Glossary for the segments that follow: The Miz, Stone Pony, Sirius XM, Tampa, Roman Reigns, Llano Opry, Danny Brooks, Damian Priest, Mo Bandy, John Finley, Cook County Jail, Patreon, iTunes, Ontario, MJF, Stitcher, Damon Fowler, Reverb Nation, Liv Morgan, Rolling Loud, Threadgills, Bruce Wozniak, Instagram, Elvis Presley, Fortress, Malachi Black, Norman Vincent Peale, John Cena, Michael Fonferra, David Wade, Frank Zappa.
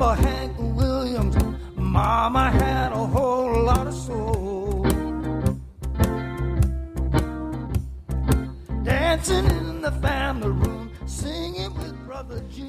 remember Hank Williams. Mama had a whole lot of soul. Dancing in the family room, singing with Brother Jim.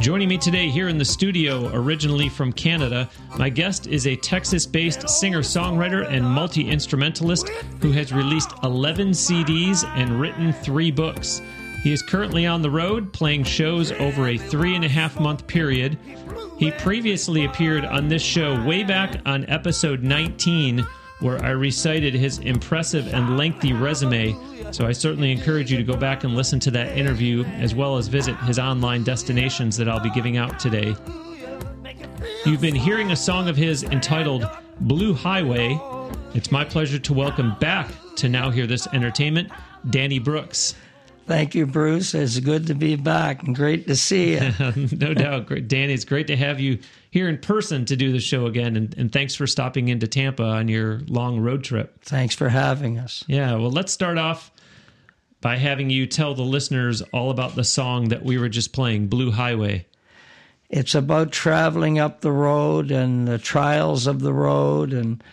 Joining me today here in the studio, originally from Canada, my guest is a Texas-based singer-songwriter and multi-instrumentalist who has released 11 CDs and written 3 books. He is currently on the road playing shows over a 3.5-month period. He previously appeared on this show way back on episode 19, where I recited his impressive and lengthy resume, so I certainly encourage you to go back and listen to that interview, as well as visit his online destinations that I'll be giving out today. You've been hearing a song of his entitled Blue Highway. It's my pleasure to welcome back to Now Hear This Entertainment, Danny Brooks. Thank you, Bruce. It's good to be back and great to see you. No doubt. Great. Danny, it's great to have you here in person to do the show again. And thanks for stopping into Tampa on your long road trip. Thanks for having us. Yeah. Well, let's start off by having you tell the listeners all about the song that we were just playing, Blue Highway. It's about traveling up the road and the trials of the road. And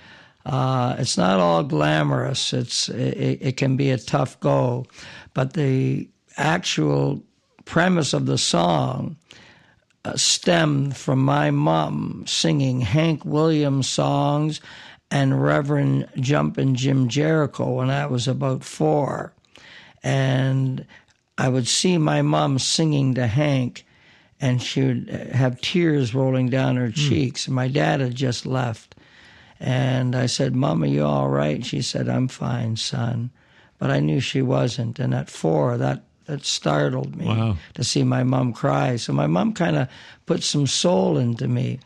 it's not all glamorous. It can be a tough go. But the actual premise of the song stemmed from my mom singing Hank Williams songs and Reverend Jumpin' Jim Jericho when I was about 4. And I would see my mom singing to Hank, and she would have tears rolling down her cheeks. My dad had just left. And I said, "Mom, are you all right?" And she said, "I'm fine, son." But I knew she wasn't, and at 4, that startled me. Wow. To see my mom cry. So my mom kind of put some soul into me,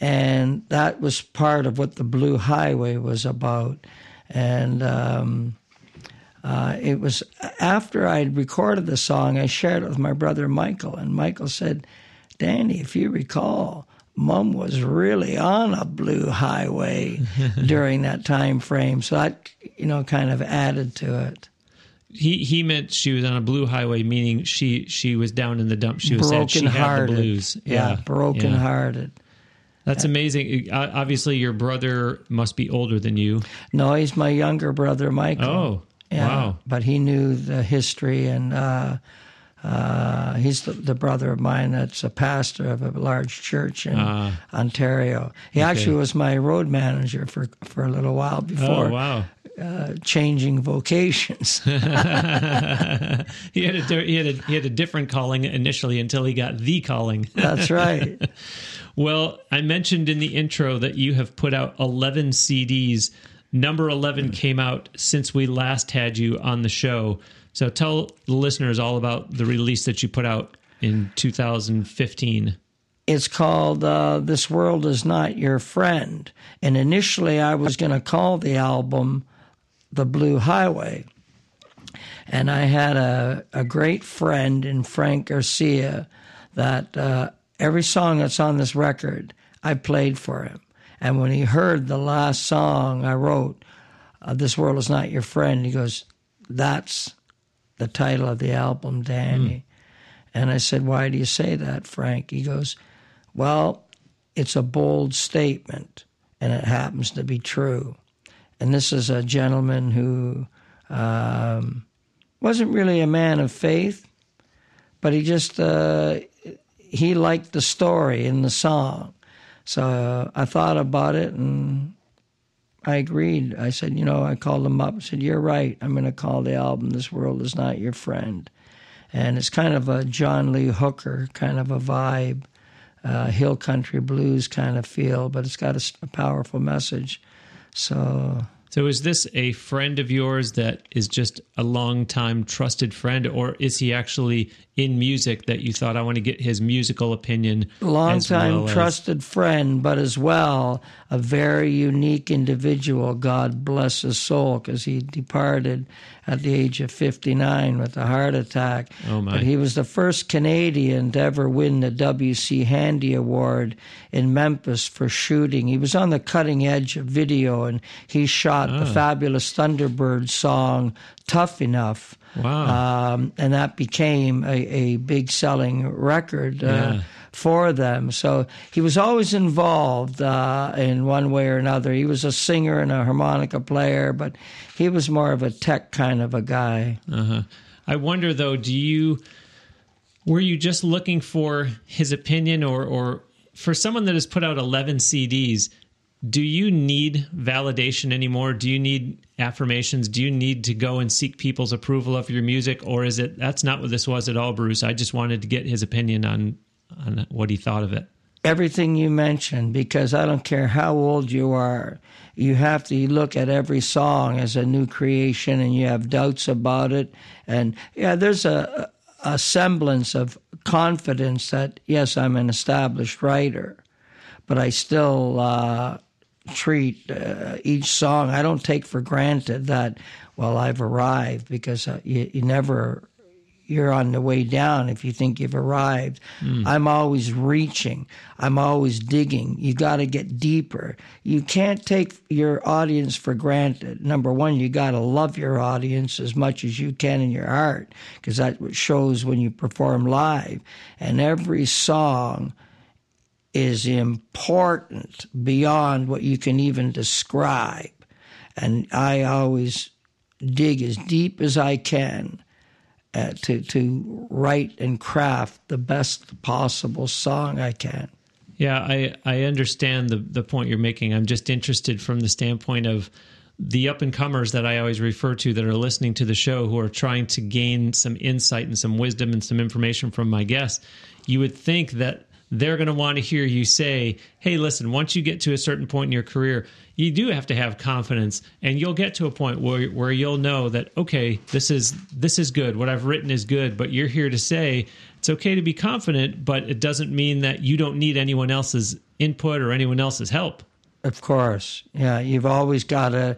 and that was part of what the Blue Highway was about. And it was after I'd recorded the song, I shared it with my brother Michael, and Michael said, "Danny, if you recall, Mom was really on a blue highway during that time frame." So that, kind of added to it. He meant she was on a blue highway, meaning she was down in the dump. She was broken-hearted. Sad. She had the blues. Yeah, broken-hearted. Yeah. That's amazing. Obviously, your brother must be older than you. No, he's my younger brother, Michael. Oh, yeah, wow. But he knew the history, and he's the brother of mine that's a pastor of a large church in Ontario. He actually was my road manager for a little while before changing vocations. He had a different calling initially until he got the calling. That's right. Well, I mentioned in the intro that you have put out 11 CDs. Number 11 came out since we last had you on the show. So tell the listeners all about the release that you put out in 2015. It's called This World Is Not Your Friend. And initially I was going to call the album The Blue Highway. And I had a great friend in Frank Garcia that every song that's on this record, I played for him. And when he heard the last song I wrote, This World Is Not Your Friend, he goes, "That's the title of the album, Danny." And I said, "Why do you say that, Frank?" He goes, "Well, it's a bold statement, and it happens to be true." And this is a gentleman who wasn't really a man of faith, but he liked the story in the song. So I thought about it, and I agreed. I said, I called them up and said, "You're right. I'm going to call the album This World Is Not Your Friend." And it's kind of a John Lee Hooker kind of a vibe, hill country blues kind of feel, but it's got a powerful message. So is this a friend of yours that is just a long-time trusted friend, or is he actually in music that you thought, I want to get his musical opinion? Long-time trusted friend, but as well a very unique individual. God bless his soul, because he departed at the age of 59 with a heart attack. Oh my! But he was the first Canadian to ever win the W.C. Handy Award in Memphis for shooting. He was on the cutting edge of video, and he shot the Fabulous Thunderbirds song "Tough Enough." Wow! And that became a big selling record for them. So he was always involved in one way or another. He was a singer and a harmonica player, but he was more of a tech kind of a guy. Uh-huh. I wonder though, were you just looking for his opinion, or for someone that has put out 11 CDs? Do you need validation anymore? Do you need affirmations? Do you need to go and seek people's approval of your music? Or is it, that's not what this was at all, Bruce? I just wanted to get his opinion on what he thought of it. Everything you mentioned, because I don't care how old you are, you have to look at every song as a new creation, and you have doubts about it. And there's a semblance of confidence that, yes, I'm an established writer, but I still treat each song. I don't take for granted that, well, I've arrived, because you're on the way down if you think you've arrived. I'm always reaching. I'm always digging. You got to get deeper. You can't take your audience for granted. Number one, you got to love your audience as much as you can in your heart, because that shows when you perform live. And every song is important beyond what you can even describe. And I always dig as deep as I can to write and craft the best possible song I can. Yeah, I understand the point you're making. I'm just interested from the standpoint of the up-and-comers that I always refer to that are listening to the show, who are trying to gain some insight and some wisdom and some information from my guests. You would think that they're going to want to hear you say, hey, listen, once you get to a certain point in your career, you do have to have confidence, and you'll get to a point where you'll know that, okay, this is good. What I've written is good, but you're here to say it's okay to be confident, but it doesn't mean that you don't need anyone else's input or anyone else's help. Of course. Yeah, you've always got to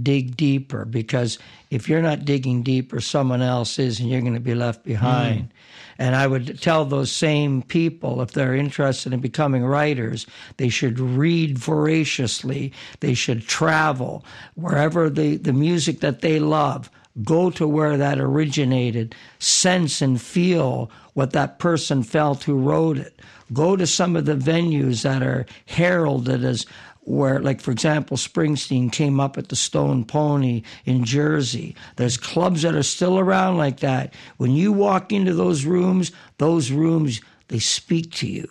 dig deeper, because if you're not digging deeper, someone else is, and you're going to be left behind. And I would tell those same people, if they're interested in becoming writers, they should read voraciously. They should travel wherever the music that they love. Go to where that originated. Sense and feel what that person felt who wrote it. Go to some of the venues that are heralded as where, like, for example, Springsteen came up at the Stone Pony in Jersey. There's clubs that are still around like that. When you walk into those rooms, they speak to you.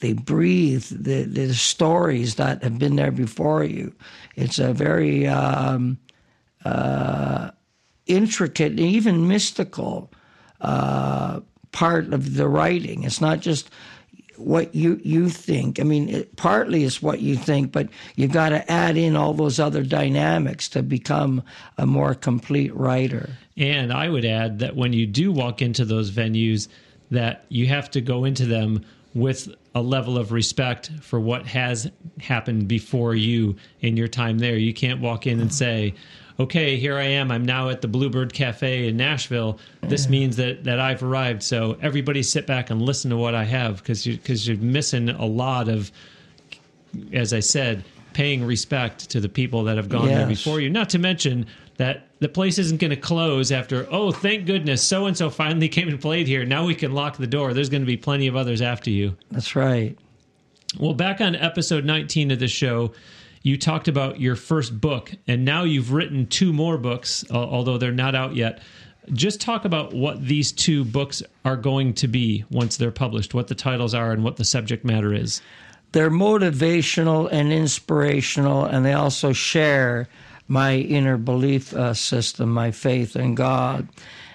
They breathe the stories that have been there before you. It's a very intricate, even mystical part of the writing. It's not just what you think. I mean, partly is what you think, but you've got to add in all those other dynamics to become a more complete writer. And I would add that when you do walk into those venues, that you have to go into them with a level of respect for what has happened before you in your time there. You can't walk in and say, okay, here I am. I'm now at the Bluebird Cafe in Nashville. This means that I've arrived. So everybody sit back and listen to what I have, because you're missing a lot of, as I said, paying respect to the people that have gone there before you. Not to mention that the place isn't going to close after, oh, thank goodness, so-and-so finally came and played here. Now we can lock the door. There's going to be plenty of others after you. That's right. Well, back on episode 19 of the show, you talked about your first book, and now you've written two more books, although they're not out yet. Just talk about what these two books are going to be once they're published, what the titles are and what the subject matter is. They're motivational and inspirational, and they also share my inner belief system, my faith in God.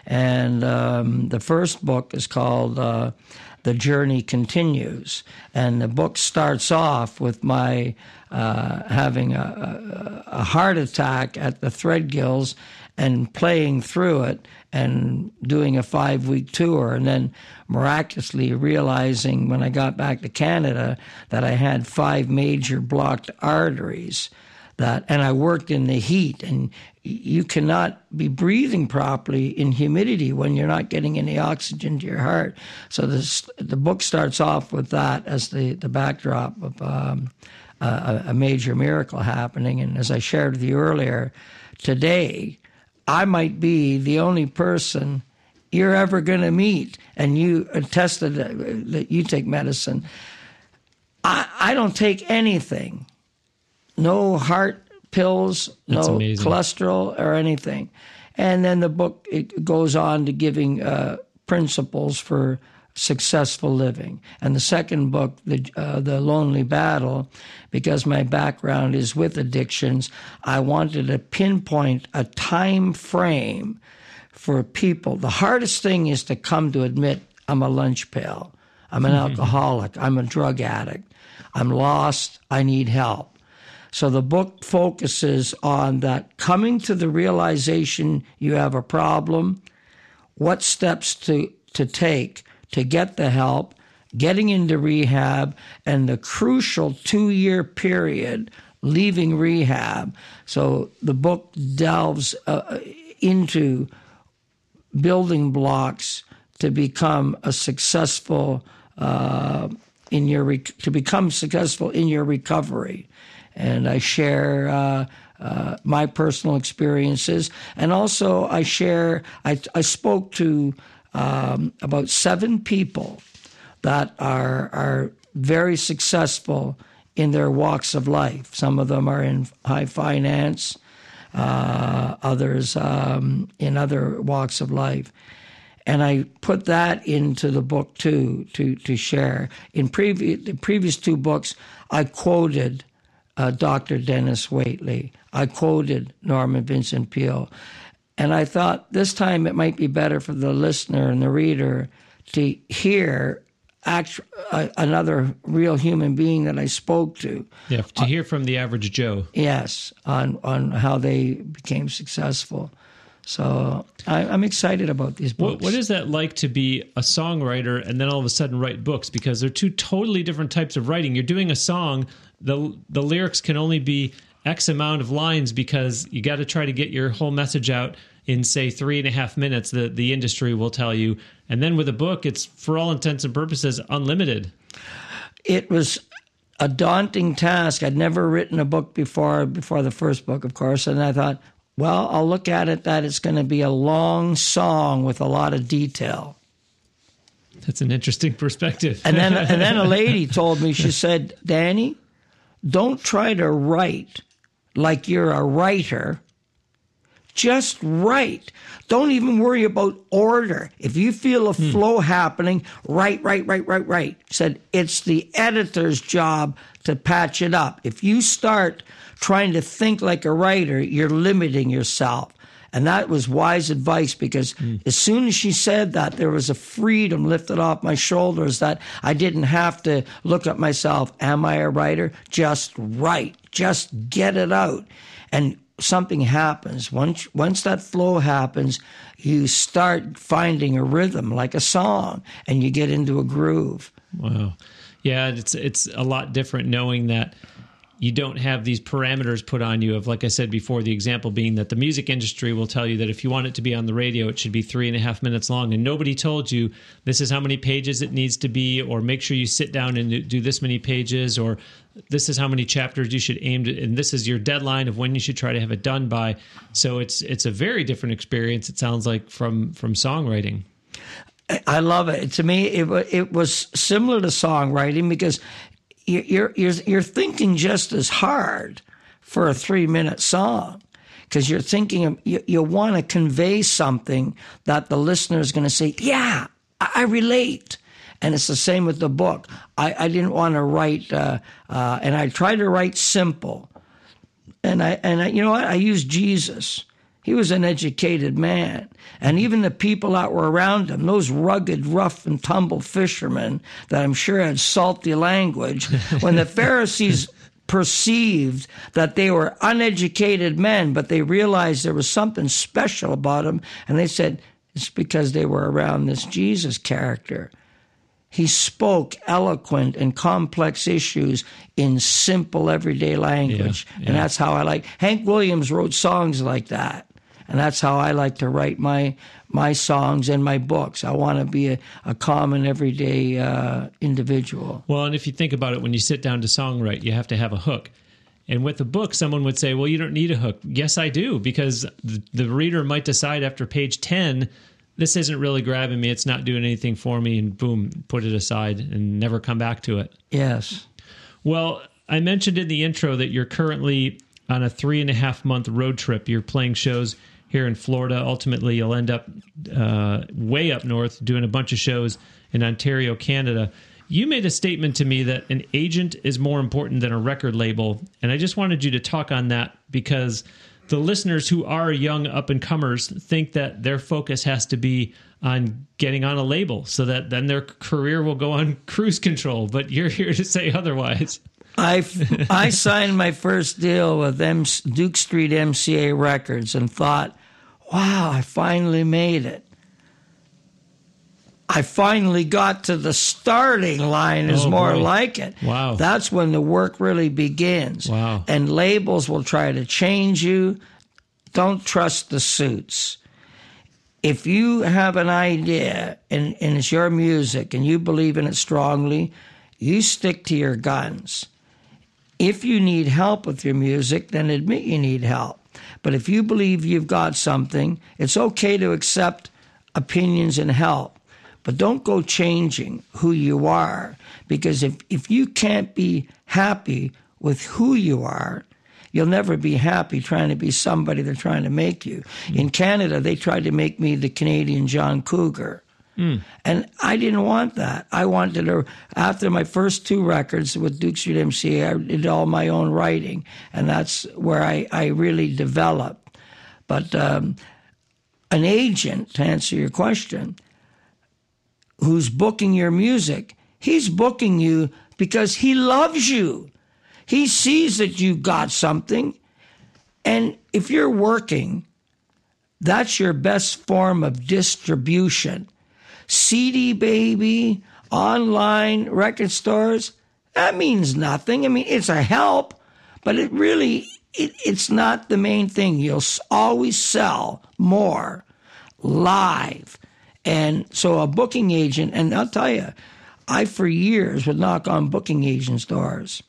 And the first book is called The Journey Continues. And the book starts off with my having a heart attack at the Threadgills and playing through it and doing a 5-week tour, and then miraculously realizing when I got back to Canada that I had 5 major blocked arteries. And I worked in the heat, and you cannot be breathing properly in humidity when you're not getting any oxygen to your heart. So the book starts off with that as the backdrop of a major miracle happening. And as I shared with you earlier, today I might be the only person you're ever going to meet, and you attested that you take medicine. I don't take anything. No heart pills, no cholesterol or anything. And then the book, it goes on to giving principles for successful living. And the second book, The Lonely Battle, because my background is with addictions, I wanted to pinpoint a time frame for people. The hardest thing is to come to admit, I'm a lunch pail, I'm an alcoholic, I'm a drug addict, I'm lost, I need help. So the book focuses on that, coming to the realization you have a problem, what steps to take to get the help, getting into rehab, and the crucial 2-year period leaving rehab. So the book delves into building blocks to become successful in your recovery. And I share my personal experiences. And also I spoke to about 7 people that are very successful in their walks of life. Some of them are in high finance, others in other walks of life. And I put that into the book too, to share. In the previous 2 books, I quoted Dr. Dennis Waitley. I quoted Norman Vincent Peale. And I thought this time it might be better for the listener and the reader to hear another real human being that I spoke to. Yeah, to hear from the average Joe. Yes, on how they became successful. So I'm excited about these books. What is that like to be a songwriter and then all of a sudden write books? Because they're 2 totally different types of writing. You're doing a song, the lyrics can only be X amount of lines because you got to try to get your whole message out in, say, 3.5 minutes, the industry will tell you. And then with a book, it's, for all intents and purposes, unlimited. It was a daunting task. I'd never written a book before the first book, of course, and I thought, well, I'll look at it that it's going to be a long song with a lot of detail. That's an interesting perspective. and then a lady told me, she said, Danny, don't try to write like you're a writer. Just write. Don't even worry about order. If you feel a flow happening, write. Said, it's the editor's job to patch it up. If you start trying to think like a writer, you're limiting yourself. And that was wise advice, because as soon as she said that, there was a freedom lifted off my shoulders that I didn't have to look at myself. Am I a writer? Just write. Just get it out. And something happens. Once that flow happens, you start finding a rhythm like a song, and you get into a groove. Wow. Yeah, it's a lot different knowing that you don't have these parameters put on you of, like I said before, the example being that the music industry will tell you that if you want it to be on the radio, it should be 3.5 minutes long. And nobody told you this is how many pages it needs to be, or make sure you sit down and do this many pages, or this is how many chapters you should aim to, and this is your deadline of when you should try to have it done by. So it's a very different experience, it sounds like, from songwriting. I love it. To me, it was similar to songwriting, because you're thinking just as hard for a 3-minute song, because you're thinking you want to convey something that the listener is going to say, yeah, I relate. And it's the same with the book. I didn't want to write, and I tried to write simple. And I, you know what? I used Jesus. He was an educated man. And even the people that were around him, those rugged, rough and tumble fishermen that I'm sure had salty language, when the Pharisees perceived that they were uneducated men, but they realized there was something special about them, and they said, it's because they were around this Jesus character. He spoke eloquent and complex issues in simple everyday language. Yeah, yeah. And that's how I like. Hank Williams wrote songs like that. And that's how I like to write my songs and my books. I want to be a common, everyday individual. Well, and if you think about it, when you sit down to songwrite, you have to have a hook. And with the book, someone would say, well, you don't need a hook. Yes, I do, because the reader might decide after page 10, this isn't really grabbing me, it's not doing anything for me, and boom, put it aside and never come back to it. Yes. Well, I mentioned in the intro that you're currently on a 3.5-month road trip. You're playing shows here in Florida. Ultimately, you'll end up way up north doing a bunch of shows in Ontario, Canada. You made a statement to me that an agent is more important than a record label, and I just wanted you to talk on that, because the listeners who are young up-and-comers think that their focus has to be on getting on a label so that then their career will go on cruise control, but you're here to say otherwise. I signed my first deal with Duke Street MCA Records and thought, wow, I finally made it. I finally got to the starting line is more boy. Like it. Wow. That's when the work really begins. Wow. And labels will try to change you. Don't trust the suits. If you have an idea and it's your music and you believe in it strongly, you stick to your guns. If you need help with your music, then admit you need help. But if you believe you've got something, it's okay to accept opinions and help. But don't go changing who you are, because if you can't be happy with who you are, you'll never be happy trying to be somebody they're trying to make you. In Canada, they tried to make me the Canadian John Cougar. And I didn't want that. I wanted to, after my first 2 records with Duke Street MCA, I did all my own writing, and that's where I really developed. But an agent, to answer your question, who's booking your music, he's booking you because he loves you. He sees that you got something. And if you're working, that's your best form of distribution. CD Baby, online, record stores, that means nothing. I mean, it's a help, but it really, it's not the main thing. You'll always sell more live. And so a booking agent, and I'll tell you, I for years would knock on booking agents' doors.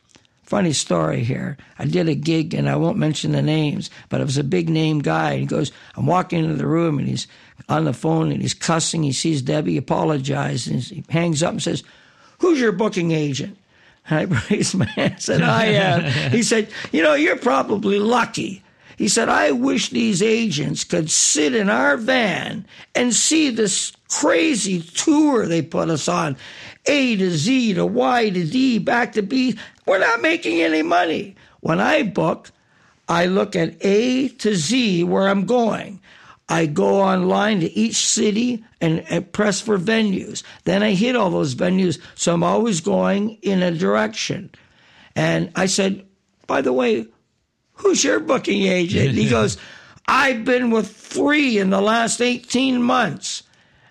Funny story here. I did a gig, and I won't mention the names, but it was a big-name guy. He goes, I'm walking into the room, and he's on the phone, and he's cussing. He sees Debbie, apologizes, and he hangs up and says, who's your booking agent? And I raised my hand and said, I am. He said, you know, you're probably lucky. He said, I wish these agents could sit in our van and see this crazy tour they put us on. A to Z to Y to D back to B. We're not making any money. When I book, I look at A to Z where I'm going. I go online to each city and press for venues. Then I hit all those venues, so I'm always going in a direction. And I said, by the way, who's your booking agent? He goes, I've been with 3 in the last 18 months.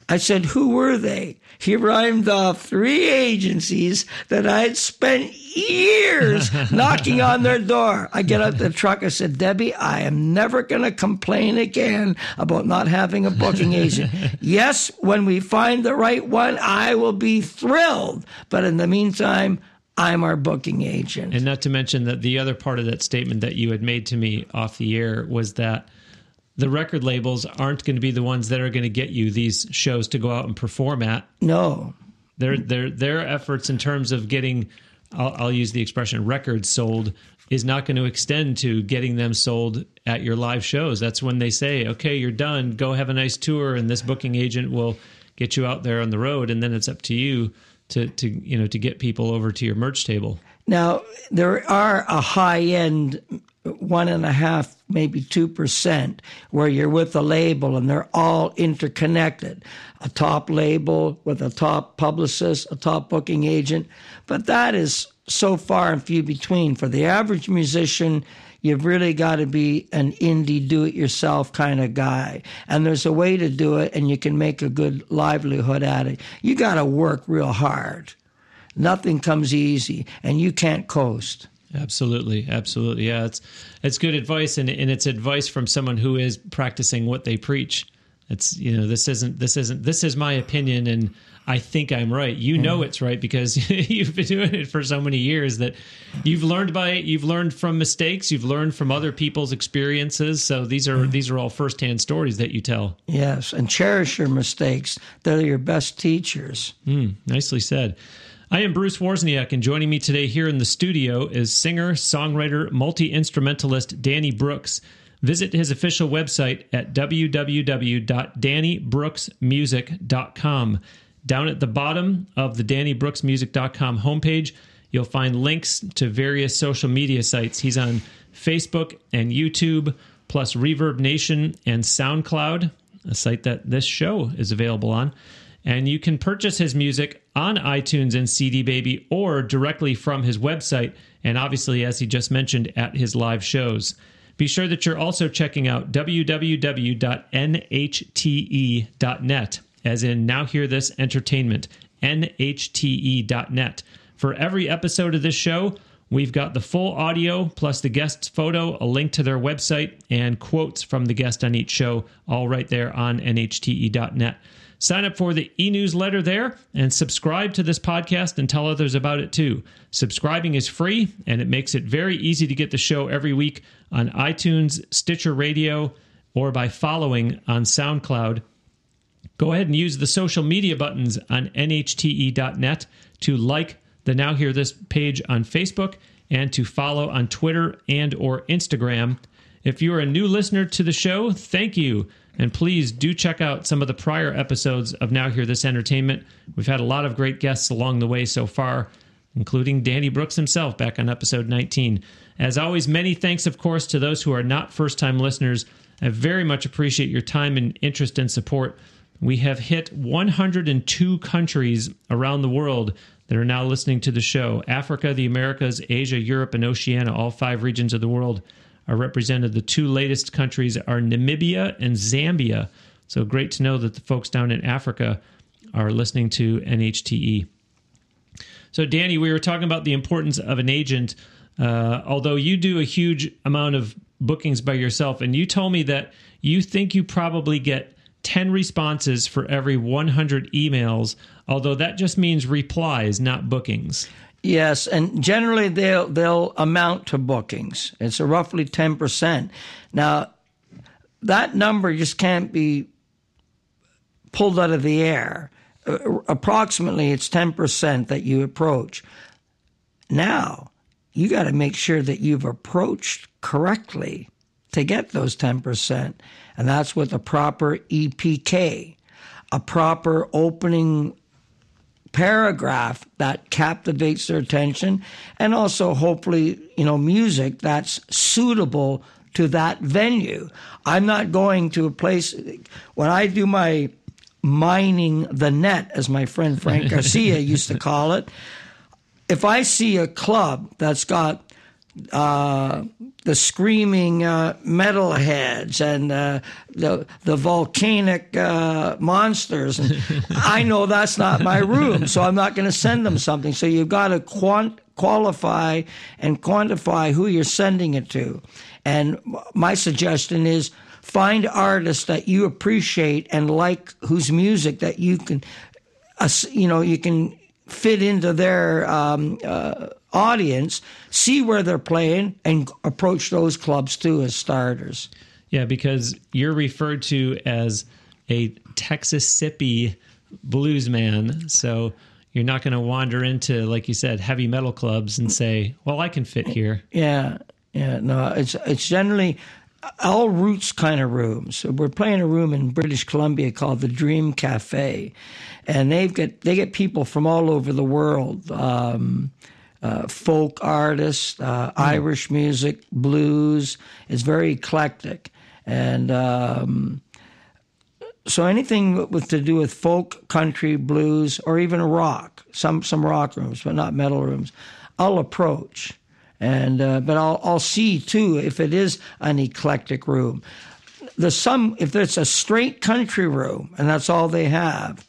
I said, who were they? He rhymed off 3 agencies that I had spent years knocking on their door. I get out the truck. I said, Debbie, I am never going to complain again about not having a booking agent. Yes, when we find the right one, I will be thrilled. But in the meantime, I'm our booking agent. And not to mention that the other part of that statement that you had made to me off the air was that the record labels aren't going to be the ones that are going to get you these shows to go out and perform at. No. Their efforts in terms of getting, I'll use the expression, records sold, is not going to extend to getting them sold at your live shows. That's when they say, okay, you're done, go have a nice tour, and this booking agent will get you out there on the road, and then it's up to you to you know, to get people over to your merch table? Now, there are a high end 1.5%, maybe 2%, where you're with a label and they're all interconnected. A top label with a top publicist, a top booking agent. But that is so far and few between. For the average musician, you've really got to be an indie do-it-yourself kind of guy. And there's a way to do it, and you can make a good livelihood at it. You got to work real hard. Nothing comes easy, and you can't coast. Absolutely, absolutely. Yeah, it's good advice, and it's advice from someone who is practicing what they preach. It's, you know, this is my opinion, and I think I'm right. You know it's right because you've been doing it for so many years that you've learned by it. You've learned from mistakes. You've learned from other people's experiences. So these are all firsthand stories that you tell. Yes, and cherish your mistakes. They're your best teachers. Nicely said. I am Bruce Wozniak, and joining me today here in the studio is singer, songwriter, multi-instrumentalist Danny Brooks. Visit his official website at www.dannybrooksmusic.com. Down at the bottom of the dannybrooksmusic.com homepage, you'll find links to various social media sites. He's on Facebook and YouTube, plus Reverb Nation and SoundCloud, a site that this show is available on. And you can purchase his music on iTunes and CD Baby or directly from his website, and obviously, as he just mentioned, at his live shows. Be sure that you're also checking out www.nhte.net, as in Now Hear This Entertainment, nhte.net. For every episode of this show, we've got the full audio, plus the guest's photo, a link to their website, and quotes from the guest on each show, all right there on nhte.net. Sign up for the e-newsletter there and subscribe to this podcast and tell others about it too. Subscribing is free, and it makes it very easy to get the show every week on iTunes, Stitcher Radio, or by following on SoundCloud. Go ahead and use the social media buttons on nhte.net to like the Now Hear This page on Facebook and to follow on Twitter and or Instagram. If you're a new listener to the show, thank you. And please do check out some of the prior episodes of Now Hear This Entertainment. We've had a lot of great guests along the way so far, including Danny Brooks himself back on episode 19. As always, many thanks, of course, to those who are not first-time listeners. I very much appreciate your time and interest and support. We have hit 102 countries around the world that are now listening to the show. Africa, the Americas, Asia, Europe, and Oceania, all 5 regions of the world are represented. The 2 latest countries are Namibia and Zambia. So great to know that the folks down in Africa are listening to NHTE. So Danny, we were talking about the importance of an agent, although you do a huge amount of bookings by yourself, and you told me that you think you probably get 10 responses for every 100 emails, although that just means replies, not bookings. Yes, and generally they'll amount to bookings. It's roughly 10%. Now, that number just can't be pulled out of the air. Approximately, it's 10% that you approach. Now, you got to make sure that you've approached correctly to get those 10%, and that's with a proper EPK, a proper opening paragraph that captivates their attention, and also hopefully, you know, music that's suitable to that venue. I'm not going to a place when I do my mining the net, as my friend Frank Garcia used to call it. If I see a club that's got the screaming metalheads and the volcanic monsters, and I know that's not my room, so I'm not going to send them something. So you've got to qualify and quantify who you're sending it to. And my suggestion is find artists that you appreciate and like, whose music that you can, you can fit into their audience, see where they're playing, and approach those clubs too as starters. Yeah, because you're referred to as a Texas-sippy blues man, so you're not going to wander into, like you said, heavy metal clubs and say, well, I can fit here. Yeah, no, it's generally all roots kind of room. So we're playing a room in British Columbia called the Dream Cafe, and they get people from all over the world, folk artists, Irish music, blues. It's very eclectic, and so anything with to do with folk, country, blues, or even rock. Some rock rooms, but not metal rooms. I'll approach. And but I'll see too if it is an eclectic room. If it's a straight country room and that's all they have,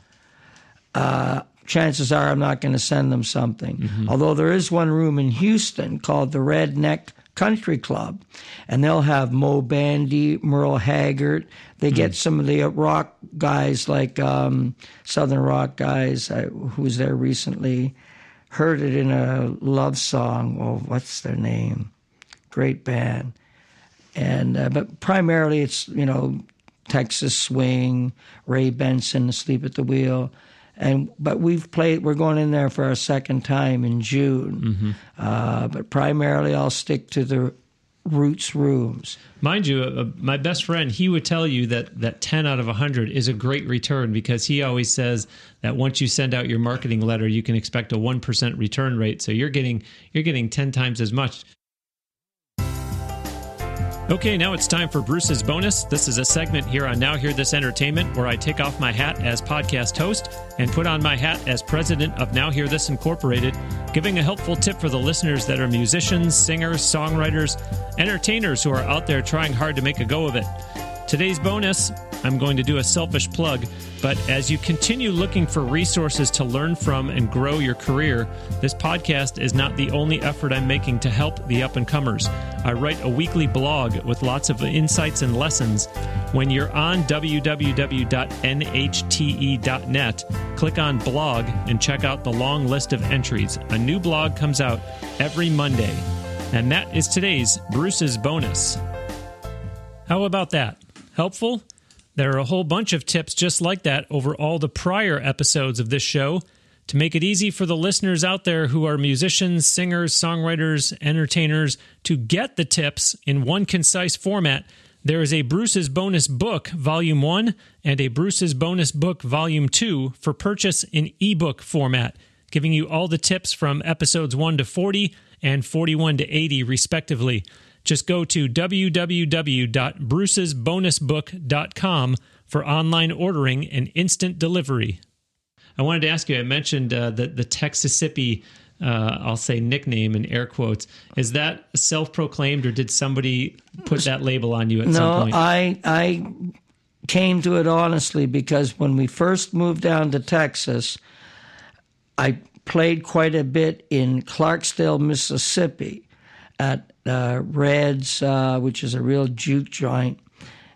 chances are I'm not going to send them something. Mm-hmm. Although there is one room in Houston called the Redneck Country Club, and they'll have Mo Bandy, Merle Haggard. They get some of the rock guys like Southern rock guys who was there recently. Heard it in a love song. Oh, what's their name? Great band. And but primarily it's, Texas swing, Ray Benson, Asleep at the Wheel. But we're going in there for our second time in June. Mm-hmm. But primarily I'll stick to the roots rooms. Mind you, my best friend, he would tell you that 10 out of 100 is a great return, because he always says that once you send out your marketing letter, you can expect a 1% return rate. So you're getting 10 times as much. Okay, now it's time for Bruce's Bonus. This is a segment here on Now Hear This Entertainment where I take off my hat as podcast host and put on my hat as president of Now Hear This Incorporated, giving a helpful tip for the listeners that are musicians, singers, songwriters, entertainers who are out there trying hard to make a go of it. Today's bonus, I'm going to do a selfish plug, but as you continue looking for resources to learn from and grow your career, this podcast is not the only effort I'm making to help the up-and-comers. I write a weekly blog with lots of insights and lessons. When you're on www.nhte.net, click on blog and check out the long list of entries. A new blog comes out every Monday. And that is today's Bruce's Bonus. How about that? Helpful? There are a whole bunch of tips just like that over all the prior episodes of this show to make it easy for the listeners out there who are musicians, singers, songwriters, entertainers to get the tips in one concise format. There is a Bruce's Bonus Book Volume 1 and a Bruce's Bonus Book Volume 2 for purchase in ebook format, giving you all the tips from episodes 1 to 40 and 41 to 80, respectively. Just go to www.brucesbonusbook.com for online ordering and instant delivery. I wanted to ask you, I mentioned the Texasippy, I'll say nickname in air quotes. Is that self-proclaimed, or did somebody put that label on you at some point? No, I came to it honestly, because when we first moved down to Texas, I played quite a bit in Clarksdale, Mississippi at Reds, which is a real juke joint.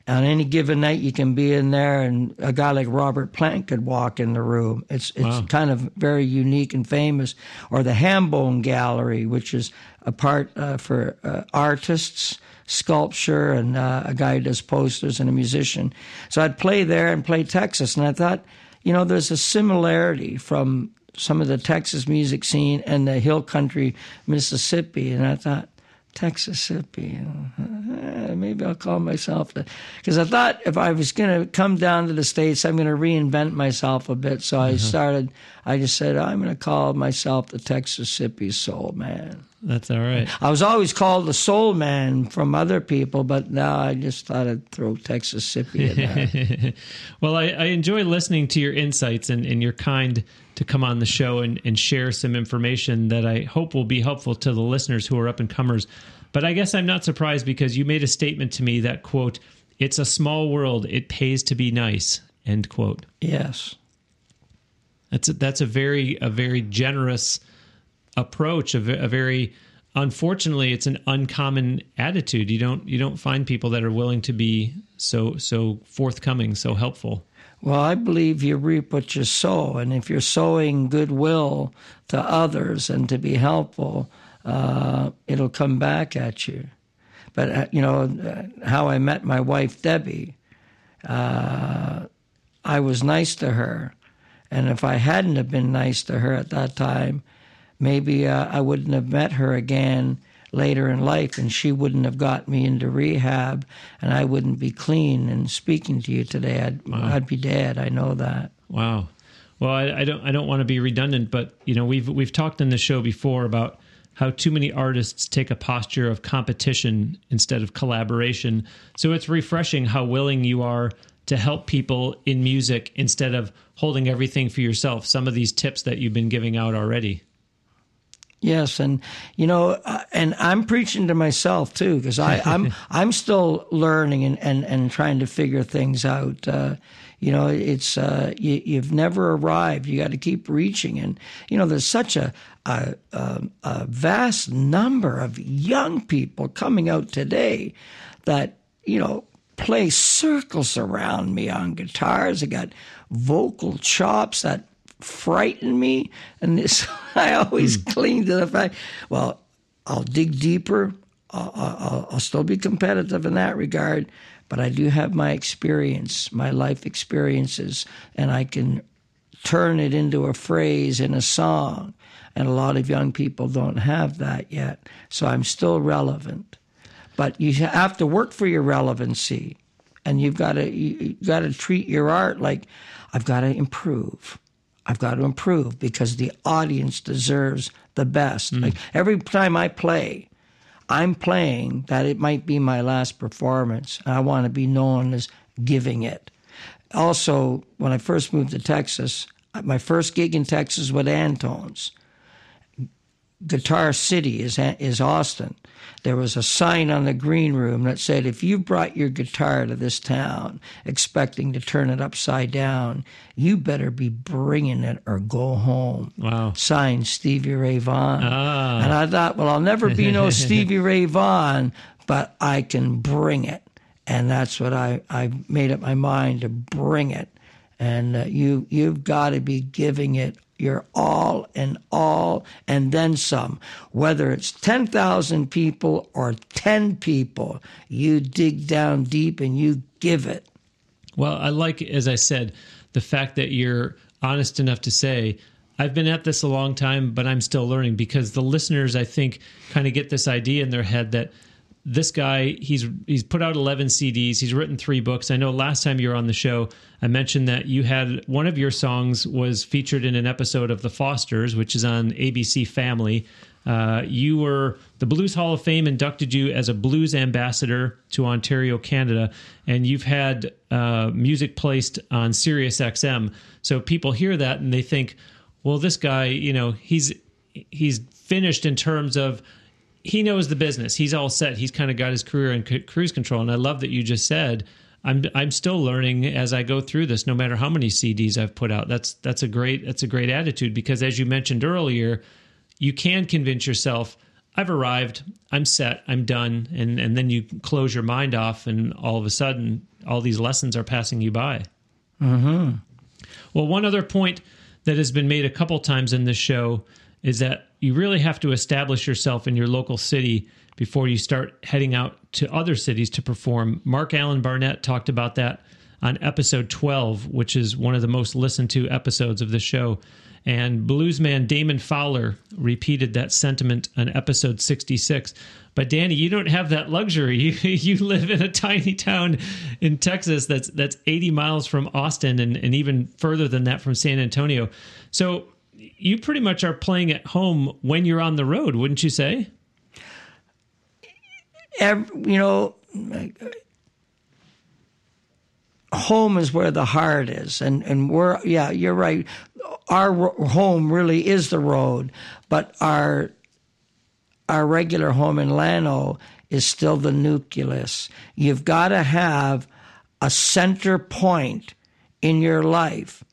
On any given night, you can be in there, and a guy like Robert Plant could walk in the room. It's wow. Kind of very unique and famous. Or the Hambone Gallery, which is a part for artists, sculpture, and a guy who does posters and a musician. So I'd play there and play Texas, and I thought, there's a similarity from some of the Texas music scene and the hill country Mississippi, and I thought, Texasippy. Maybe I'll call myself that. Because I thought if I was going to come down to the States, I'm going to reinvent myself a bit. So I just said, I'm going to call myself the Texasippy Soul Man. That's all right. I was always called the Soul Man from other people, but now I just thought I'd throw Texasippy in there. Well, I enjoy listening to your insights, and you're kind to come on the show and share some information that I hope will be helpful to the listeners who are up-and-comers. But I guess I'm not surprised, because you made a statement to me that, quote, "It's a small world, it pays to be nice," end quote. Yes. That's a very generous approach, a very, unfortunately, it's an uncommon attitude. You don't find people that are willing to be so forthcoming, so helpful. Well, I believe you reap what you sow, and if you're sowing goodwill to others and to be helpful, it'll come back at you. But, how I met my wife, Debbie, I was nice to her. And if I hadn't have been nice to her at that time, maybe I wouldn't have met her again later in life, and she wouldn't have got me into rehab, and I wouldn't be clean. And speaking to you today, I'd be dead. I know that. Wow. Well, I don't want to be redundant, but you know, we've talked in the show before about how too many artists take a posture of competition instead of collaboration. So it's refreshing how willing you are to help people in music instead of holding everything for yourself. Some of these tips that you've been giving out already. Yes, and you know, and I'm preaching to myself too, because I'm still learning and trying to figure things out. You know, it's you've never arrived. You got to keep reaching, and you know, there's such a vast number of young people coming out today that you know play circles around me on guitars. They got vocal chops that frighten me, and this I always cling to the fact, well, I'll dig deeper, I'll still be competitive in that regard, but I do have my experience, my life experiences, and I can turn it into a phrase in a song, and a lot of young people don't have that yet, so I'm still relevant. But you have to work for your relevancy, and you've got to treat your art like, I've got to improve because the audience deserves the best. Like every time I play, I'm playing that it might be my last performance. I want to be known as giving it. Also, when I first moved to Texas, my first gig in Texas was Antones. Guitar City is Austin. There was a sign on the green room that said, if you brought your guitar to this town expecting to turn it upside down, you better be bringing it or go home. Wow. Signed Stevie Ray Vaughan. Ah. And I thought, well, I'll never be no Stevie Ray Vaughan, but I can bring it. And that's what I made up my mind to bring it. And you've got to be giving it your all, and then some. Whether it's 10,000 people or 10 people, you dig down deep and you give it. Well, I like, as I said, the fact that you're honest enough to say, I've been at this a long time, but I'm still learning, because the listeners, I think, kind of get this idea in their head that this guy, he's put out 11 CDs. He's written 3 books. I know last time you were on the show, I mentioned that you had one of your songs was featured in an episode of The Fosters, which is on ABC Family. You were the Blues Hall of Fame inducted you as a blues ambassador to Ontario, Canada, and you've had music placed on Sirius XM. So people hear that and they think, well, this guy, you know, he's finished in terms of, he knows the business. He's all set. He's kind of got his career in cruise control. And I love that you just said, I'm still learning as I go through this, no matter how many CDs I've put out. That's a great attitude, because as you mentioned earlier, you can convince yourself, I've arrived, I'm set, I'm done. And then you close your mind off, and all of a sudden, all these lessons are passing you by. Mm-hmm. Well, one other point that has been made a couple times in this show is that you really have to establish yourself in your local city before you start heading out to other cities to perform. Mark Allen Barnett talked about that on episode 12, which is one of the most listened to episodes of the show. And bluesman Damon Fowler repeated that sentiment on episode 66. But Danny, you don't have that luxury. You live in a tiny town in Texas that's 80 miles from Austin and even further than that from San Antonio. So you pretty much are playing at home when you're on the road, wouldn't you say? You know, home is where the heart is. And yeah, you're right. Our home really is the road. But our regular home in Llano is still the nucleus. You've got to have a center point in your life.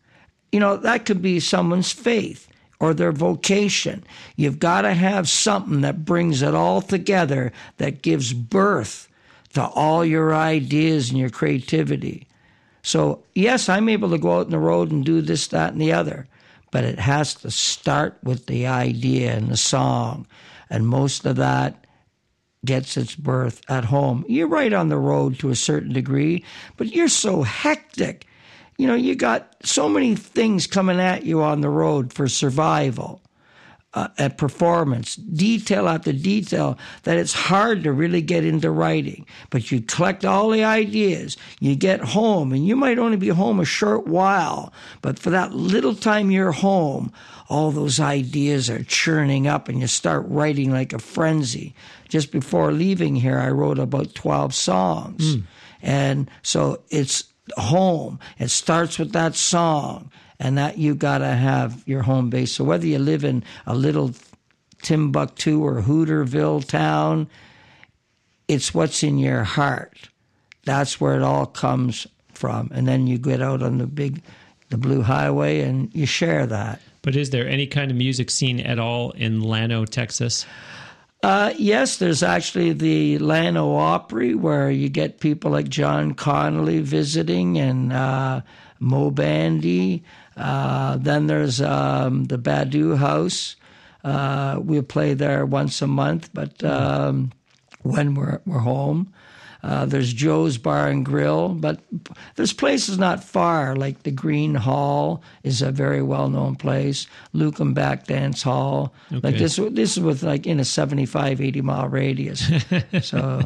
You know, that could be someone's faith or their vocation. You've got to have something that brings it all together, that gives birth to all your ideas and your creativity. So, yes, I'm able to go out on the road and do this, that, and the other, but it has to start with the idea and the song, and most of that gets its birth at home. You're right on the road to a certain degree, but you're so hectic. You know, you got so many things coming at you on the road for survival. at performance, detail after detail, that it's hard to really get into writing. But you collect all the ideas, you get home, and you might only be home a short while, but for that little time you're home, all those ideas are churning up and you start writing like a frenzy. Just before leaving here, I wrote about 12 songs. Mm. And so it's home. It starts with that song. And that you got to have your home base. So whether you live in a little Timbuktu or Hooterville town, it's what's in your heart. That's where it all comes from. And then you get out on the Blue Highway and you share that. But is there any kind of music scene at all in Llano, Texas? Yes, there's actually the Llano Opry, where you get people like John Connolly visiting and Mo Bandy. Then there's the Badu House. We play there once a month, but when we're home. There's Joe's Bar and Grill, but there's places not far, like the Green Hall is a very well-known place, Luckenbach Dance Hall. Okay. Like this is with like in a 75, 80-mile radius. So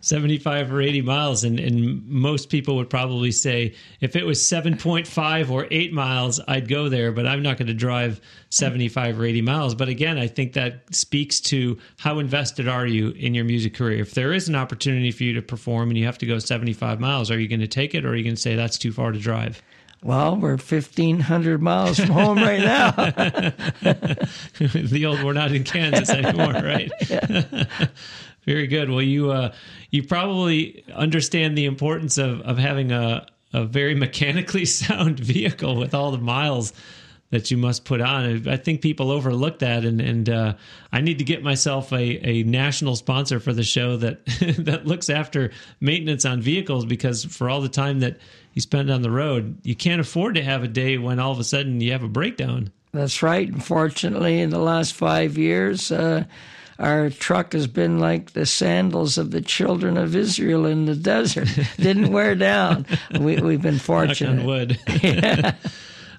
75 or 80 miles, and most people would probably say, if it was 7.5 or 8 miles, I'd go there, but I'm not going to drive 75 or 80 miles. But again, I think that speaks to how invested are you in your music career. If there is an opportunity for you to perform and you have to go 75 miles, are you going to take it, or are you going to say that's too far to drive? Well, we're 1,500 miles from home right now. The old, we're not in Kansas anymore, right? Yeah. Very good. Well, you probably understand the importance of having a very mechanically sound vehicle with all the miles that you must put on. I think people overlook that, and I need to get myself a national sponsor for the show that that looks after maintenance on vehicles, because for all the time that you spend on the road, you can't afford to have a day when all of a sudden you have a breakdown. That's right. Unfortunately, in the last 5 years, our truck has been like the sandals of the children of Israel in the desert. Didn't wear down. We've been fortunate. Knock on wood. Yeah.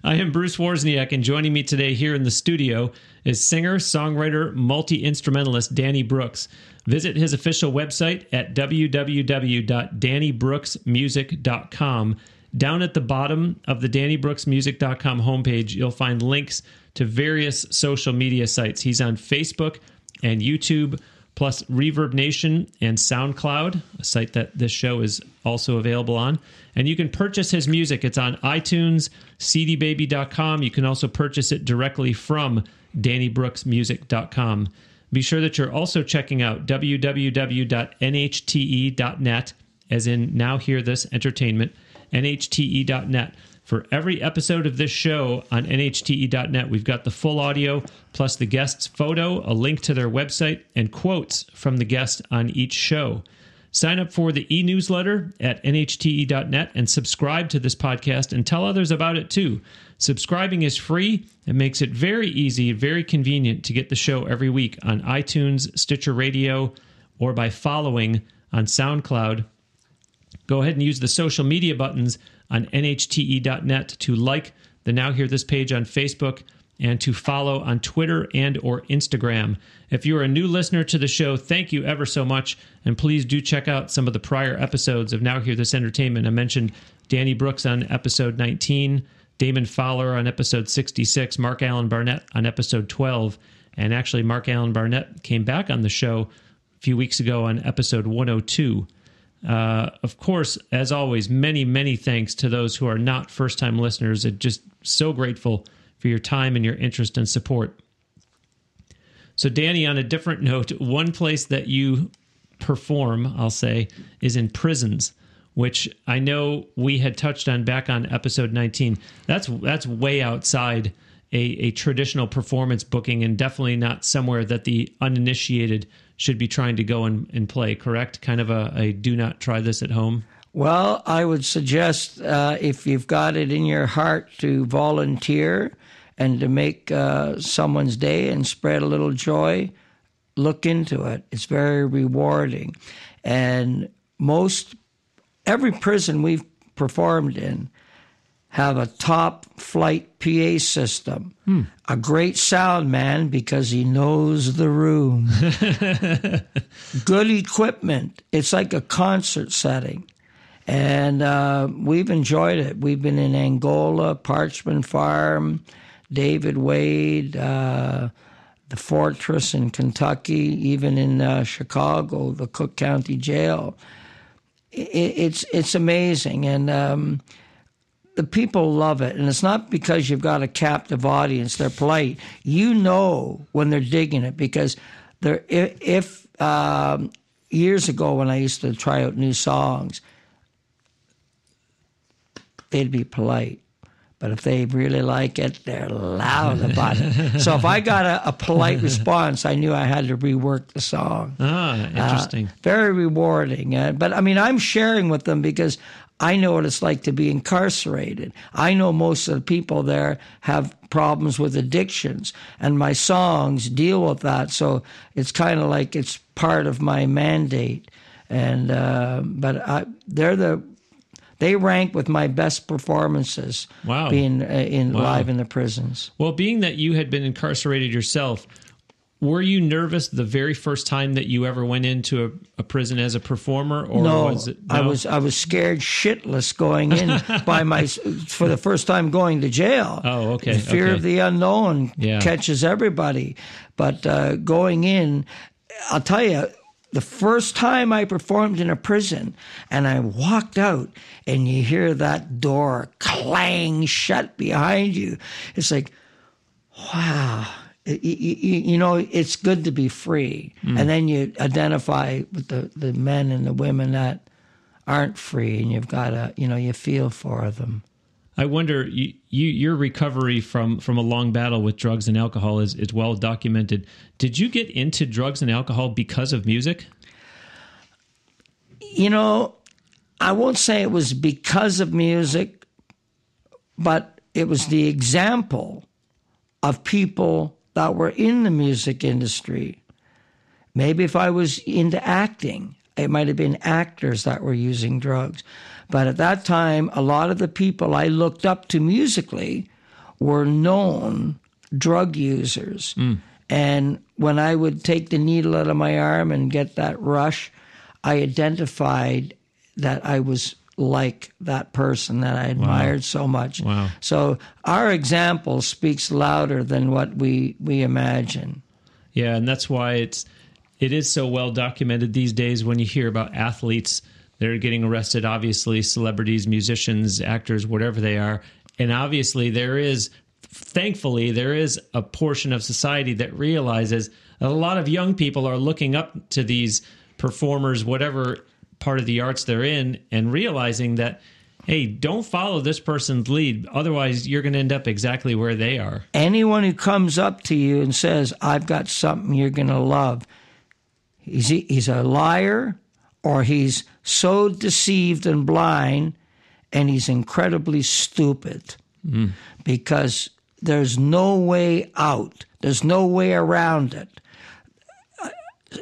I am Bruce Wozniak, and joining me today here in the studio is singer, songwriter, multi-instrumentalist Danny Brooks. Visit his official website at www.dannybrooksmusic.com. Down at the bottom of the dannybrooksmusic.com homepage, you'll find links to various social media sites. He's on Facebook and YouTube, plus Reverb Nation and SoundCloud, a site that this show is also available on. And you can purchase his music. It's on iTunes, cdbaby.com. You can also purchase it directly from dannybrooksmusic.com. Be sure that you're also checking out www.nhte.net, as in Now Hear This Entertainment, nhte.net. For every episode of this show on NHTE.net, we've got the full audio, plus the guest's photo, a link to their website, and quotes from the guest on each show. Sign up for the e-newsletter at NHTE.net and subscribe to this podcast and tell others about it too. Subscribing is free. It makes it very easy, very convenient to get the show every week on iTunes, Stitcher Radio, or by following on SoundCloud. Go ahead and use the social media buttons on nhte.net to like the Now Hear This page on Facebook and to follow on Twitter and or Instagram. If you're a new listener to the show, thank you ever so much, and please do check out some of the prior episodes of Now Hear This Entertainment. I mentioned Danny Brooks on episode 19, Damon Fowler on episode 66, Mark Allen Barnett on episode 12, and actually Mark Allen Barnett came back on the show a few weeks ago on episode 102. Of course, as always, many, many thanks to those who are not first-time listeners. I'm just so grateful for your time and your interest and support. So, Danny, on a different note, one place that you perform, I'll say, is in prisons, which I know we had touched on back on episode 19. That's way outside a traditional performance booking, and definitely not somewhere that the uninitiated should be trying to go and play, correct? Kind of a do not try this at home? Well, I would suggest if you've got it in your heart to volunteer and to make someone's day and spread a little joy, look into it. It's very rewarding. And every prison we've performed in have a top flight PA system, a great sound man because he knows the room, good equipment. It's like a concert setting. And we've enjoyed it. We've been in Angola, Parchman Farm, David Wade, the Fortress in Kentucky, even in Chicago, the Cook County Jail. It's amazing. And the people love it. And it's not because you've got a captive audience. They're polite. You know when they're digging it because they're, if years ago when I used to try out new songs, they'd be polite. But if they really like it, they're loud about it. So if I got a polite response, I knew I had to rework the song. Ah, interesting. Very rewarding. But, I mean, I'm sharing with them because I know what it's like to be incarcerated. I know most of the people there have problems with addictions, and my songs deal with that. So it's kind of like it's part of my mandate. And They rank with my best performances. Wow. being live in the prisons. Well, being that you had been incarcerated yourself, were you nervous the very first time that you ever went into a prison as a performer? Or no, was it, no? I was scared shitless going in for the first time going to jail. Oh, okay. Fear of the unknown catches everybody. But going in, I'll tell you, the first time I performed in a prison and I walked out and you hear that door clang shut behind you, it's like, wow, you know, it's good to be free. Mm. And then you identify with the men and the women that aren't free and you've got to, you know, you feel for them. I wonder, your recovery from a long battle with drugs and alcohol is well documented. Did you get into drugs and alcohol because of music? You know, I won't say it was because of music, but it was the example of people that were in the music industry. Maybe if I was into acting, it might have been actors that were using drugs. But at that time, a lot of the people I looked up to musically were known drug users. Mm. And when I would take the needle out of my arm and get that rush, I identified that I was like that person that I admired so much. Wow. So our example speaks louder than what we imagine. Yeah, and that's why it is so well documented these days when you hear about athletes. They're getting arrested, obviously, celebrities, musicians, actors, whatever they are. And obviously thankfully, there is a portion of society that realizes that a lot of young people are looking up to these performers, whatever part of the arts they're in, and realizing that, hey, don't follow this person's lead. Otherwise, you're going to end up exactly where they are. Anyone who comes up to you and says, I've got something you're going to love, he's a liar. Or he's so deceived and blind, and he's incredibly stupid because there's no way out. There's no way around it.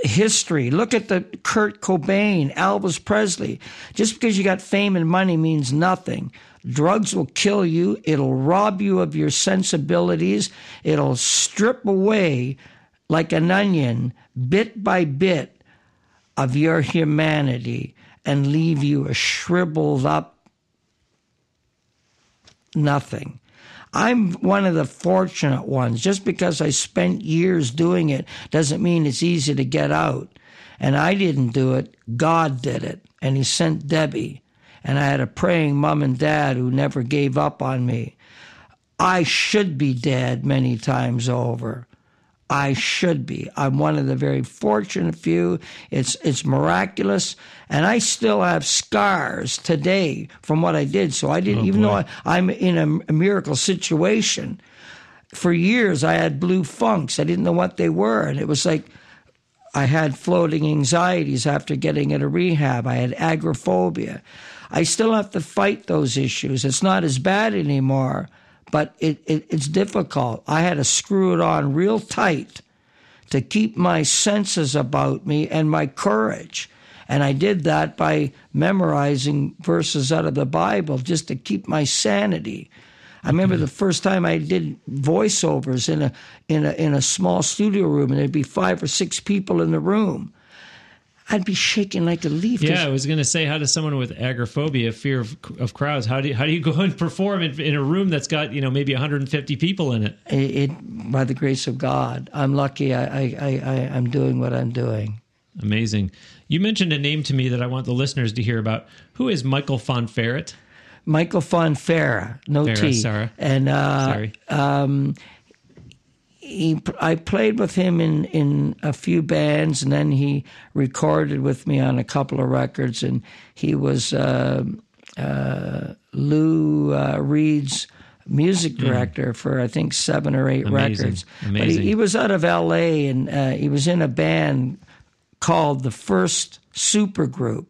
History. Look at the Kurt Cobain, Elvis Presley. Just because you got fame and money means nothing. Drugs will kill you. It'll rob you of your sensibilities. It'll strip away like an onion, bit by bit, of your humanity and leave you a shriveled up nothing. I'm one of the fortunate ones. Just because I spent years doing it doesn't mean it's easy to get out. And I didn't do it. God did it. And he sent Debbie. And I had a praying mom and dad who never gave up on me. I should be dead many times over. I should be. I'm one of the very fortunate few. It's miraculous. And I still have scars today from what I did. So I didn't, even though I'm in a miracle situation, for years I had blue funks. I didn't know what they were. And it was like I had floating anxieties after getting into rehab. I had agoraphobia. I still have to fight those issues. It's not as bad anymore. But it's difficult. I had to screw it on real tight to keep my senses about me and my courage. And I did that by memorizing verses out of the Bible just to keep my sanity. I remember the first time I did voiceovers in a small studio room, and there'd be 5 or 6 people in the room. I'd be shaking like a leaf. Yeah, I was going to say, how does someone with agoraphobia, fear of crowds, how do you go and perform in a room that's got, maybe 150 people in it? By the grace of God, I'm lucky. I'm doing what I'm doing. Amazing. You mentioned a name to me that I want the listeners to hear about. Who is Michael Fonferret? Michael Fonferra, I played with him in a few bands, and then he recorded with me on a couple of records, and he was Lou Reed's music director for, I think, 7 or 8 records. Amazing. But he was out of L.A., and he was in a band called the First Supergroup.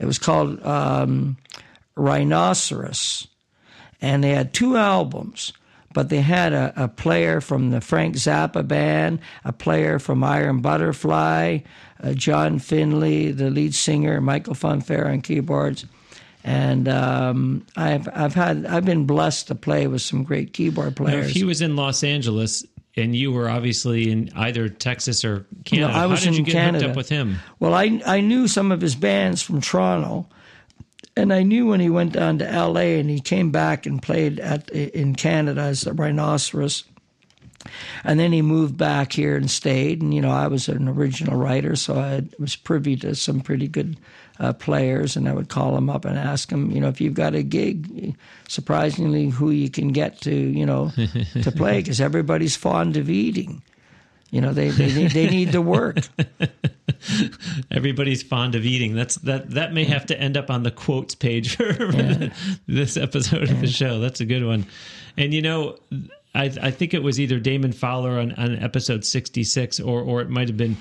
It was called Rhinoceros, and they had 2 albums, but they had a player from the Frank Zappa band, a player from Iron Butterfly, John Finley, the lead singer, Michael Fonferra on keyboards, and I've been blessed to play with some great keyboard players. Now, if he was in Los Angeles, and you were obviously in either Texas or Canada, I was in Canada. How did you get hooked up with him? Well, I knew some of his bands from Toronto. And I knew when he went down to L.A. and he came back and played in Canada as the Rhinoceros. And then he moved back here and stayed. And, I was an original writer, so I was privy to some pretty good players. And I would call him up and ask him, if you've got a gig, surprisingly, who you can get to, to play, because everybody's fond of eating. They need to work. Everybody's fond of eating. That may have to end up on the quotes page for this episode of the show. That's a good one. And I think it was either Damon Fowler on episode 66, or it might have been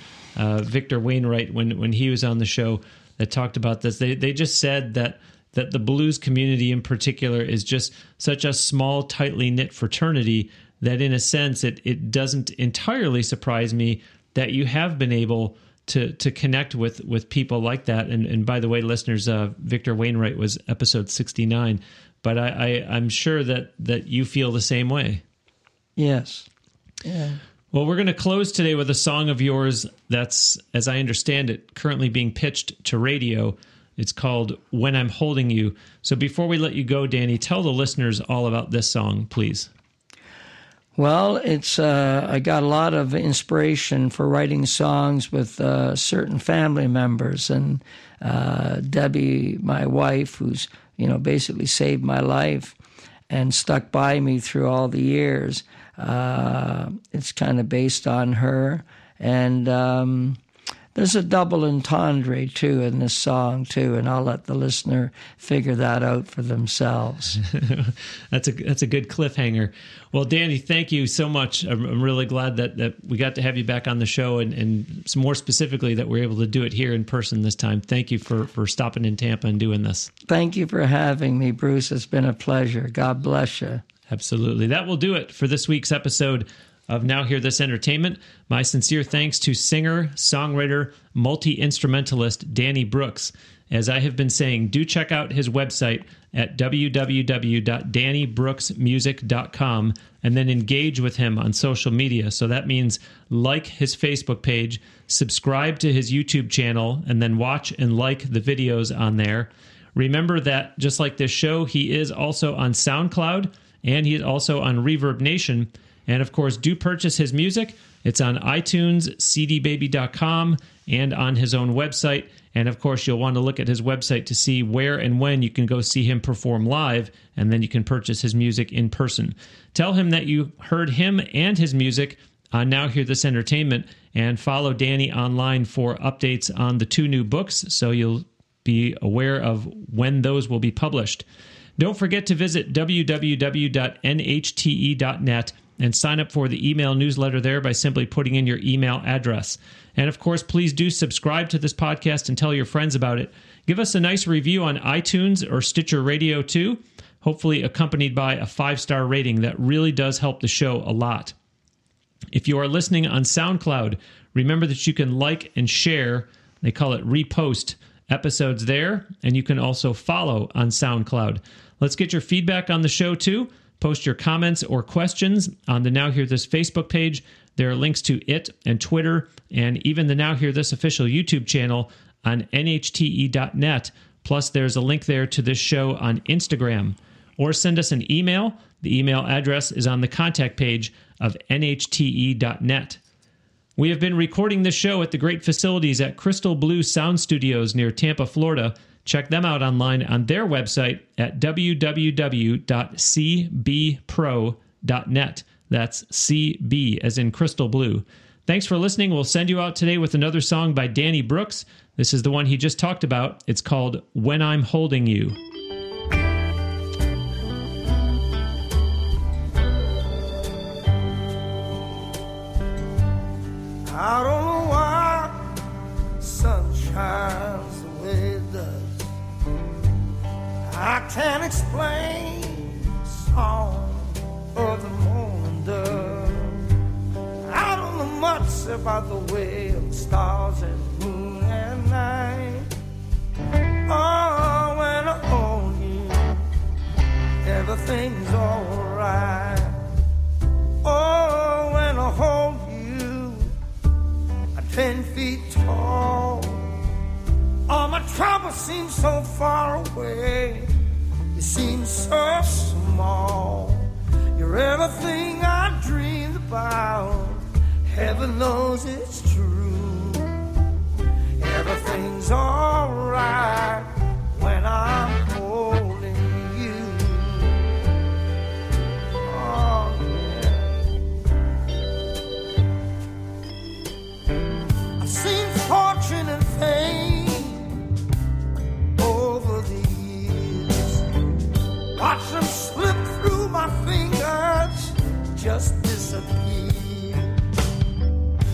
Victor Wainwright when he was on the show that talked about this. They just said that the blues community in particular is just such a small, tightly knit fraternity that, in a sense, it doesn't entirely surprise me that you have been able to connect with people like that. And by the way, listeners, Victor Wainwright was episode 69. But I'm sure that you feel the same way. Yes. Yeah. Well, we're going to close today with a song of yours that's, as I understand it, currently being pitched to radio. It's called When I'm Holding You. So before we let you go, Danny, tell the listeners all about this song, please. Well, it's I got a lot of inspiration for writing songs with certain family members, and Debbie, my wife, who's basically saved my life and stuck by me through all the years. It's kind of based on her, and there's a double entendre too in this song too, and I'll let the listener figure that out for themselves. That's a good cliffhanger. Well, Danny, thank you so much. I'm really glad that we got to have you back on the show, and more specifically that we're able to do it here in person this time. Thank you for stopping in Tampa and doing this. Thank you for having me, Bruce. It's been a pleasure. God bless you. Absolutely. That will do it for this week's episode of Now Hear This Entertainment. My sincere thanks to singer, songwriter, multi-instrumentalist Danny Brooks. As I have been saying, do check out his website at www.dannybrooksmusic.com, and then engage with him on social media. So that means like his Facebook page, subscribe to his YouTube channel, and then watch and like the videos on there. Remember that, just like this show, he is also on SoundCloud, and he is also on Reverb Nation. And, of course, do purchase his music. It's on iTunes, cdbaby.com, and on his own website. And, of course, you'll want to look at his website to see where and when you can go see him perform live, and then you can purchase his music in person. Tell him that you heard him and his music on Now Hear This Entertainment, and follow Danny online for updates on the 2 new books, so you'll be aware of when those will be published. Don't forget to visit www.nhte.net and sign up for the email newsletter there by simply putting in your email address. And, of course, please do subscribe to this podcast and tell your friends about it. Give us a nice review on iTunes or Stitcher Radio, too, hopefully accompanied by a 5-star rating. That really does help the show a lot. If you are listening on SoundCloud, remember that you can like and share, they call it repost, episodes there, and you can also follow on SoundCloud. Let's get your feedback on the show, too. Post your comments or questions on the Now Hear This Facebook page. There are links to it and Twitter and even the Now Hear This official YouTube channel on nhte.net. Plus, there's a link there to this show on Instagram. Or send us an email. The email address is on the contact page of nhte.net. We have been recording this show at the great facilities at Crystal Blue Sound Studios near Tampa, Florida. Check them out online on their website at www.cbpro.net. That's CB as in Crystal Blue. Thanks for listening. We'll send you out today with another song by Danny Brooks. This is the one he just talked about. It's called When I'm Holding You. I don't know why sun shines the way it does. I can't explain the song of the morning dove. I don't know much about the way of the stars and the moon and night. Oh, when I hold you, everything's alright. Oh, when I hold you, 10 feet tall. All my trouble seems so far away. It seems so small. You're everything I dreamed about. Heaven knows it's true. Everything's alright when I'm holding you. Oh, fortune and fame over the years. Watch them slip through my fingers, just disappear.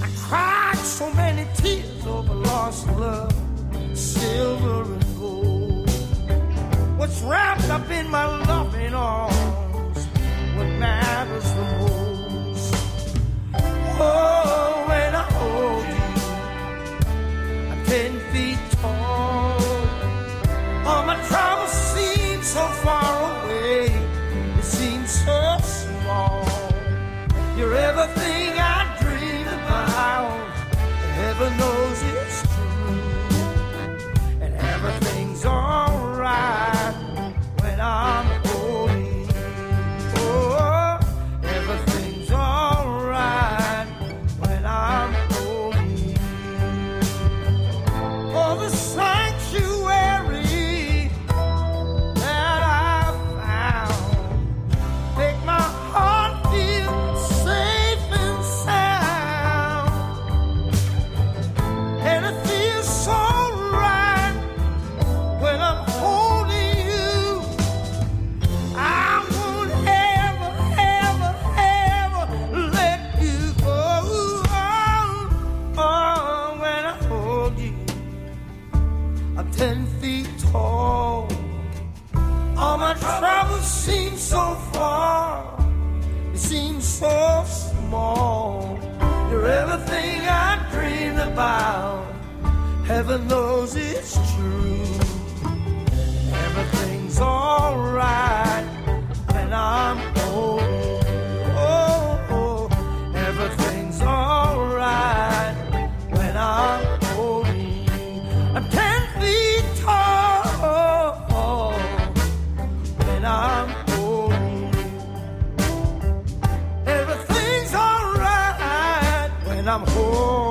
I cried so many tears over lost love, silver and gold. What's wrapped up in my loving arms, what matters the most. Oh, when I hold you, 10 feet tall. All my trouble seems so far away. It seems so small. You're everything I dream about. Heaven knows it's true. And everything's alright when I'm holding you. Oh, everything's alright when I'm holding you. The sanctuary that I found make my heart feel safe and sound, and it feels so right when I'm holding you. I won't ever, ever, ever let you go. Oh, when I hold you, I'm 10 feet tall. All my troubles seem so far. It seems so small. You're everything I dreamed about. Heaven knows it's true. Everything's alright when I'm old. Oh, oh. Everything's alright when I'm old. I'm 10 feet tall when I'm old. Everything's alright when I'm old.